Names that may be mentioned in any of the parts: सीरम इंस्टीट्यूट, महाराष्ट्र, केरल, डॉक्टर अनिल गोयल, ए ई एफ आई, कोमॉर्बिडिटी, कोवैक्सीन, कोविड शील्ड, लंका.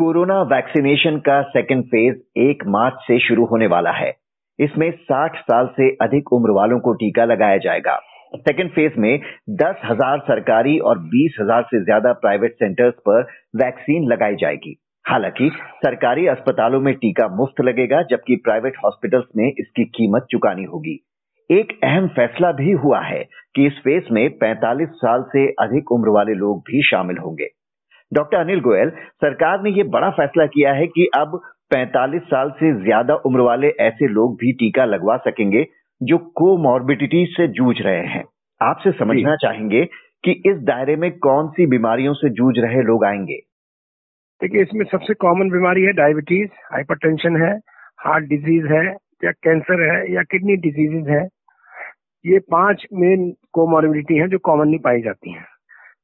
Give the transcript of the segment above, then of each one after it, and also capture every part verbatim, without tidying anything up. Corona vaccination का second phase एक मार्च से शुरू होने वाला है। इसमें साठ साल से अधिक उम्र वालों को टीका लगाया जाएगा। सेकेंड फेज में दस हजार सरकारी और बीस हजार से ज्यादा प्राइवेट सेंटर्स पर वैक्सीन लगाई जाएगी। हालांकि सरकारी अस्पतालों में टीका मुफ्त लगेगा, जबकि प्राइवेट हॉस्पिटल्स में इसकी कीमत चुकानी होगी। एक अहम फैसला भी हुआ है कि इस फेज में पैंतालीस साल से अधिक उम्र वाले लोग भी शामिल होंगे। डॉक्टर अनिल गोयल, सरकार ने ये बड़ा फैसला किया है कि अब पैंतालीस साल से ज्यादा उम्र वाले ऐसे लोग भी टीका लगवा सकेंगे जो कोमॉर्बिडिटी से जूझ रहे हैं। आपसे समझना चाहेंगे कि इस दायरे में कौन सी बीमारियों से जूझ रहे लोग आएंगे। देखिए, इसमें सबसे कॉमन बीमारी है डायबिटीज, हाइपरटेंशन है, हार्ट डिजीज है, या कैंसर है, या किडनी डिजीजेज है। ये पांच मेन कोमॉर्बिडिटी हैं जो कॉमनली पाई जाती हैं।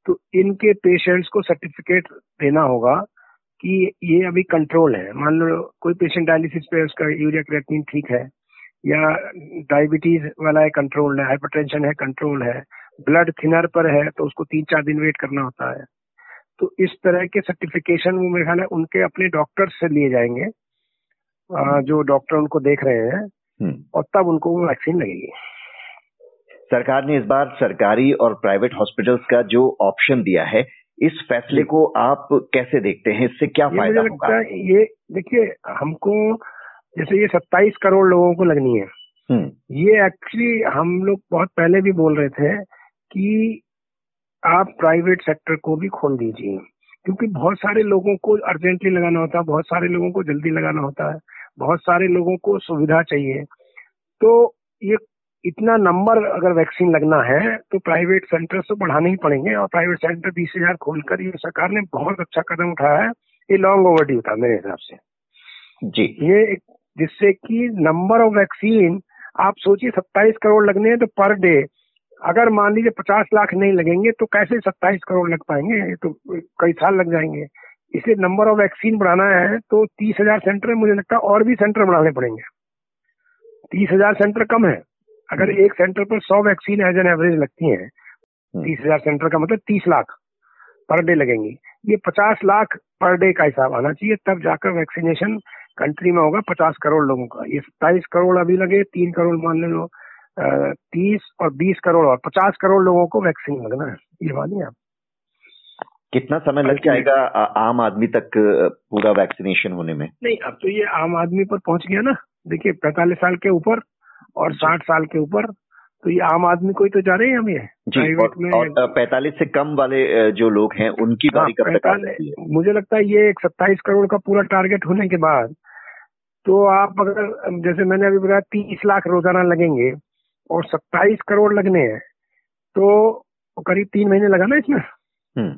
तो इनके पेशेंट्स को सर्टिफिकेट देना होगा कि ये अभी कंट्रोल है। मान लो कोई पेशेंट डायलिसिस पे, उसका यूरिया क्रिएटिनिन ठीक है, या डायबिटीज वाला है कंट्रोल है, हाइपरटेंशन है कंट्रोल है, ब्लड थिनर पर है तो उसको तीन चार दिन वेट करना होता है। तो इस तरह के सर्टिफिकेशन वो मेरे ख्याल है उनके अपने डॉक्टर से लिए जाएंगे, जो डॉक्टर उनको देख रहे हैं, और तब उनको वो वैक्सीन लगेगी। सरकार ने इस बार सरकारी और प्राइवेट हॉस्पिटल्स का जो ऑप्शन दिया है, इस फैसले को आप कैसे देखते हैं? इससे क्या फायदा होगा? ये देखिए, हमको जैसे ये सत्ताईस करोड़ लोगों को लगनी है, ये एक्चुअली हम लोग बहुत पहले भी बोल रहे थे कि आप प्राइवेट सेक्टर को भी खोल दीजिए, क्योंकि बहुत सारे लोगों को अर्जेंटली लगाना होता है, बहुत सारे लोगों को जल्दी लगाना होता है, बहुत सारे लोगों को सुविधा चाहिए। तो ये इतना नंबर अगर वैक्सीन लगना है तो प्राइवेट सेंटर तो बढ़ाने ही पड़ेंगे, और प्राइवेट सेंटर बीस हजार खोलकर ये सरकार ने बहुत अच्छा कदम उठाया है। ये लॉन्ग ओवरड्यू था मेरे हिसाब से जी, ये, जिससे कि नंबर ऑफ वैक्सीन आप सोचिए सत्ताईस करोड़ लगने हैं तो पर डे अगर मान लीजिए पचास लाख नहीं लगेंगे तो कैसे सत्ताईस करोड़ लग पाएंगे? ये तो कई साल लग जाएंगे। इसलिए नंबर ऑफ वैक्सीन बढ़ाना है तो तीस हजार सेंटर, मुझे लगता है और भी सेंटर बढ़ाने पड़ेंगे। तीस हजार सेंटर कम है, अगर एक सेंटर पर सौ वैक्सीन एज एन एवरेज लगती है, तीस हजार सेंटर का मतलब तीस लाख पर डे लगेंगी। ये पचास लाख पर डे का हिसाब आना चाहिए, तब जाकर वैक्सीनेशन कंट्री में होगा पचास करोड़ लोगों का। ये सत्ताईस करोड़ अभी लगे, तीन करोड़ मान लो तीस और बीस करोड़ और पचास करोड़ लोगों को वैक्सीन लगना है। ये मानिए आप कितना समय लग जाएगा आम आदमी तक पूरा वैक्सीनेशन होने में? नहीं, अब तो ये आम आदमी पर पहुंच गया ना। देखिए, पैंतालीस साल के ऊपर और साठ साल के ऊपर, तो ये आम आदमी को ही तो जा रहे हैं हम। ये प्राइवेट में पैंतालीस से कम वाले जो लोग हैं उनकी बारी कब तक आ जाती है? मुझे लगता है ये सत्ताईस करोड़ का पूरा टारगेट होने के बाद तो आप अगर, जैसे मैंने अभी बताया, तीस लाख रोजाना लगेंगे और सत्ताईस करोड़ लगने हैं तो करीब तीन महीने लगाना इसमें।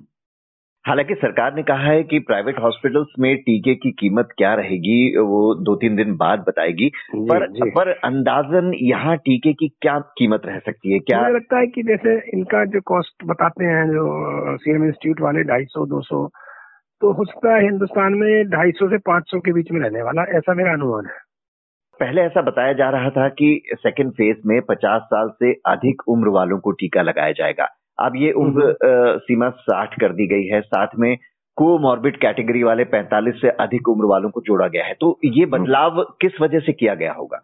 हालांकि सरकार ने कहा है कि प्राइवेट हॉस्पिटल्स में टीके की कीमत क्या रहेगी वो दो तीन दिन बाद बताएगी, पर जी। पर अंदाजन यहाँ टीके की क्या कीमत रह सकती है? क्या मुझे लगता है कि जैसे इनका जो कॉस्ट बताते हैं जो सीरम इंस्टीट्यूट वाले, ढाई सौ दो सौ तो हो सकता है हिंदुस्तान में ढाई सौ से पाँच सौ के बीच में रहने वाला, ऐसा मेरा अनुमान है। पहले ऐसा बताया जा रहा था कि सेकेंड फेज में पचास साल से अधिक उम्र वालों को टीका लगाया जाएगा। अब ये उम्र सीमा साठ कर दी गई है, साथ में कोमॉर्बिड कैटेगरी वाले पैंतालीस से अधिक उम्र वालों को जोड़ा गया है। तो ये बदलाव किस वजह से किया गया होगा?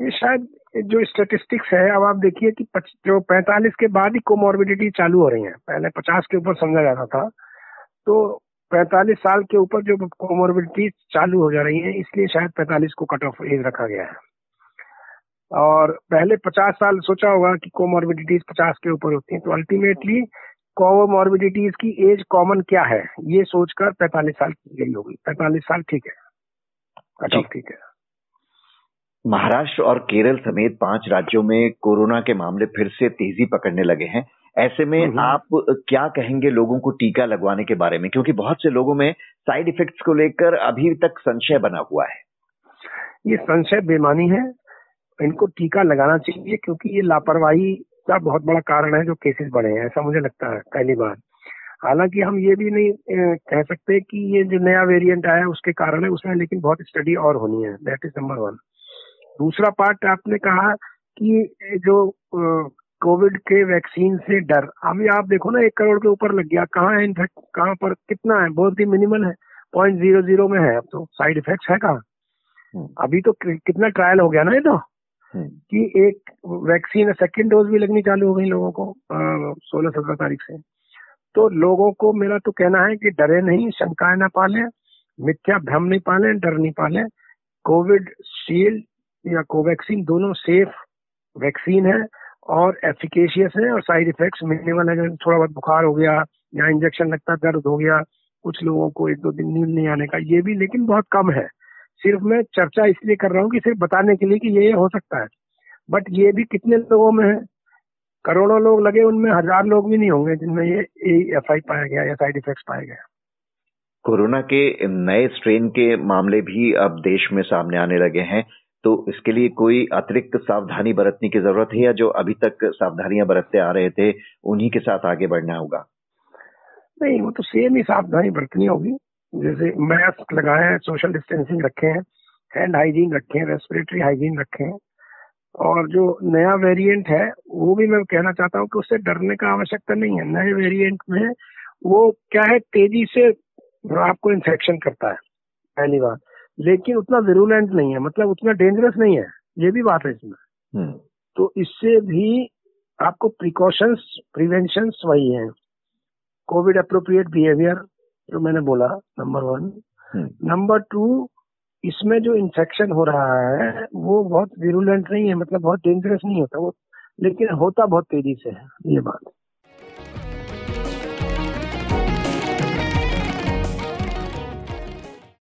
ये शायद जो स्टेटिस्टिक्स है, अब आप देखिए कि जो पैंतालीस के बाद ही कोमॉर्बिडिटी चालू हो रही है, पहले पचास के ऊपर समझा जाता था, तो पैंतालीस साल के ऊपर जो कोमोर्बिडिटी चालू हो जा रही है, इसलिए शायद पैंतालीस को कट ऑफ एज रखा गया है। और पहले पचास साल सोचा होगा कि कोमोर्बिडिटीज पचास के ऊपर होती हैं, तो अल्टीमेटली कोमोर्बिडिटीज की एज कॉमन क्या है ये सोचकर पैंतालीस साल की गई होगी। पैंतालीस साल ठीक है, कट ऑफ ठीक है। महाराष्ट्र और केरल समेत पांच राज्यों में कोरोना के मामले फिर से तेजी पकड़ने लगे हैं। ऐसे में आप क्या कहेंगे लोगों को टीका लगवाने के बारे में, क्योंकि बहुत से लोगों में साइड इफेक्ट्स को लेकर अभी तक संशय बना हुआ है? ये संशय बेमानी है, इनको टीका लगाना चाहिए, क्योंकि ये लापरवाही का बहुत बड़ा कारण है जो केसेस बढ़े हैं, ऐसा मुझे लगता है पहली बार। हालांकि हम ये भी नहीं कह सकते कि ये जो नया वेरिएंट आया उसके कारण है, उसमें लेकिन बहुत स्टडी और होनी है, दैट इज नंबर वन। दूसरा पार्ट आपने कहा कि जो कोविड के वैक्सीन से डर, अभी आप देखो ना एक करोड़ के ऊपर लग गया, कहाँ है इनफेक्ट, कहाँ पर कितना है, बहुत ही मिनिमल है। पॉइंट जीरो जीरो में है। अब तो साइड इफेक्ट्स है कहाँ, अभी तो कितना ट्रायल हो गया ना ये तो, कि एक वैक्सीन सेकंड डोज भी लगनी चालू हो गई लोगों को सोलह सत्रह तारीख से। तो लोगों को मेरा तो कहना है कि डरे नहीं, शंकाएं ना पालें, मिथ्या भ्रम नहीं पालें, डर नहीं पालें। कोविड शील्ड या कोवैक्सीन दोनों सेफ वैक्सीन है और एफिकेशियस है और साइड इफेक्ट्स मिनिमल है। जैसे थोड़ा बहुत बुखार हो गया या इंजेक्शन लगता दर्द हो गया, कुछ लोगों को एक दो दिन नींद नहीं आने का, ये भी लेकिन बहुत कम है। सिर्फ मैं चर्चा इसलिए कर रहा हूँ कि सिर्फ बताने के लिए कि ये हो सकता है, बट ये भी कितने लोगों में है, करोड़ों लोग लगे, उनमें हजार लोग भी नहीं होंगे जिनमें ये ए ई एफ आई पाया गया या साइड इफेक्ट्स पाया गया। कोरोना के नए स्ट्रेन के मामले भी अब देश में सामने आने लगे हैं, तो इसके लिए कोई अतिरिक्त सावधानी बरतने की जरूरत है या जो अभी तक सावधानियां बरतते आ रहे थे उन्हीं के साथ आगे बढ़ना होगा? नहीं, वो तो सेम ही सावधानी बरतनी होगी, जैसे मास्क लगाए, सोशल डिस्टेंसिंग रखे हैं, हैंड हाइजीन रखे हैं, रेस्पिरेटरी हाइजीन रखे हैं। और जो नया वेरिएंट है वो भी मैं कहना चाहता हूँ कि उससे डरने का आवश्यकता नहीं है। नए वेरिएंट में वो क्या है, तेजी से आपको इन्फेक्शन करता है पहली बार, लेकिन उतना विरुलेंट नहीं है, मतलब उतना डेंजरस नहीं है, ये भी बात है इसमें। तो इससे भी आपको प्रिकॉशंस प्रिवेंशंस वही है, कोविड अप्रोप्रिएट बिहेवियर जो मैंने बोला नंबर वन। नंबर टू, इसमें जो इन्फेक्शन हो रहा है वो बहुत विरुलेंट नहीं है, मतलब बहुत डेंजरस नहीं होता वो, लेकिन होता बहुत तेजी से है, ये बात।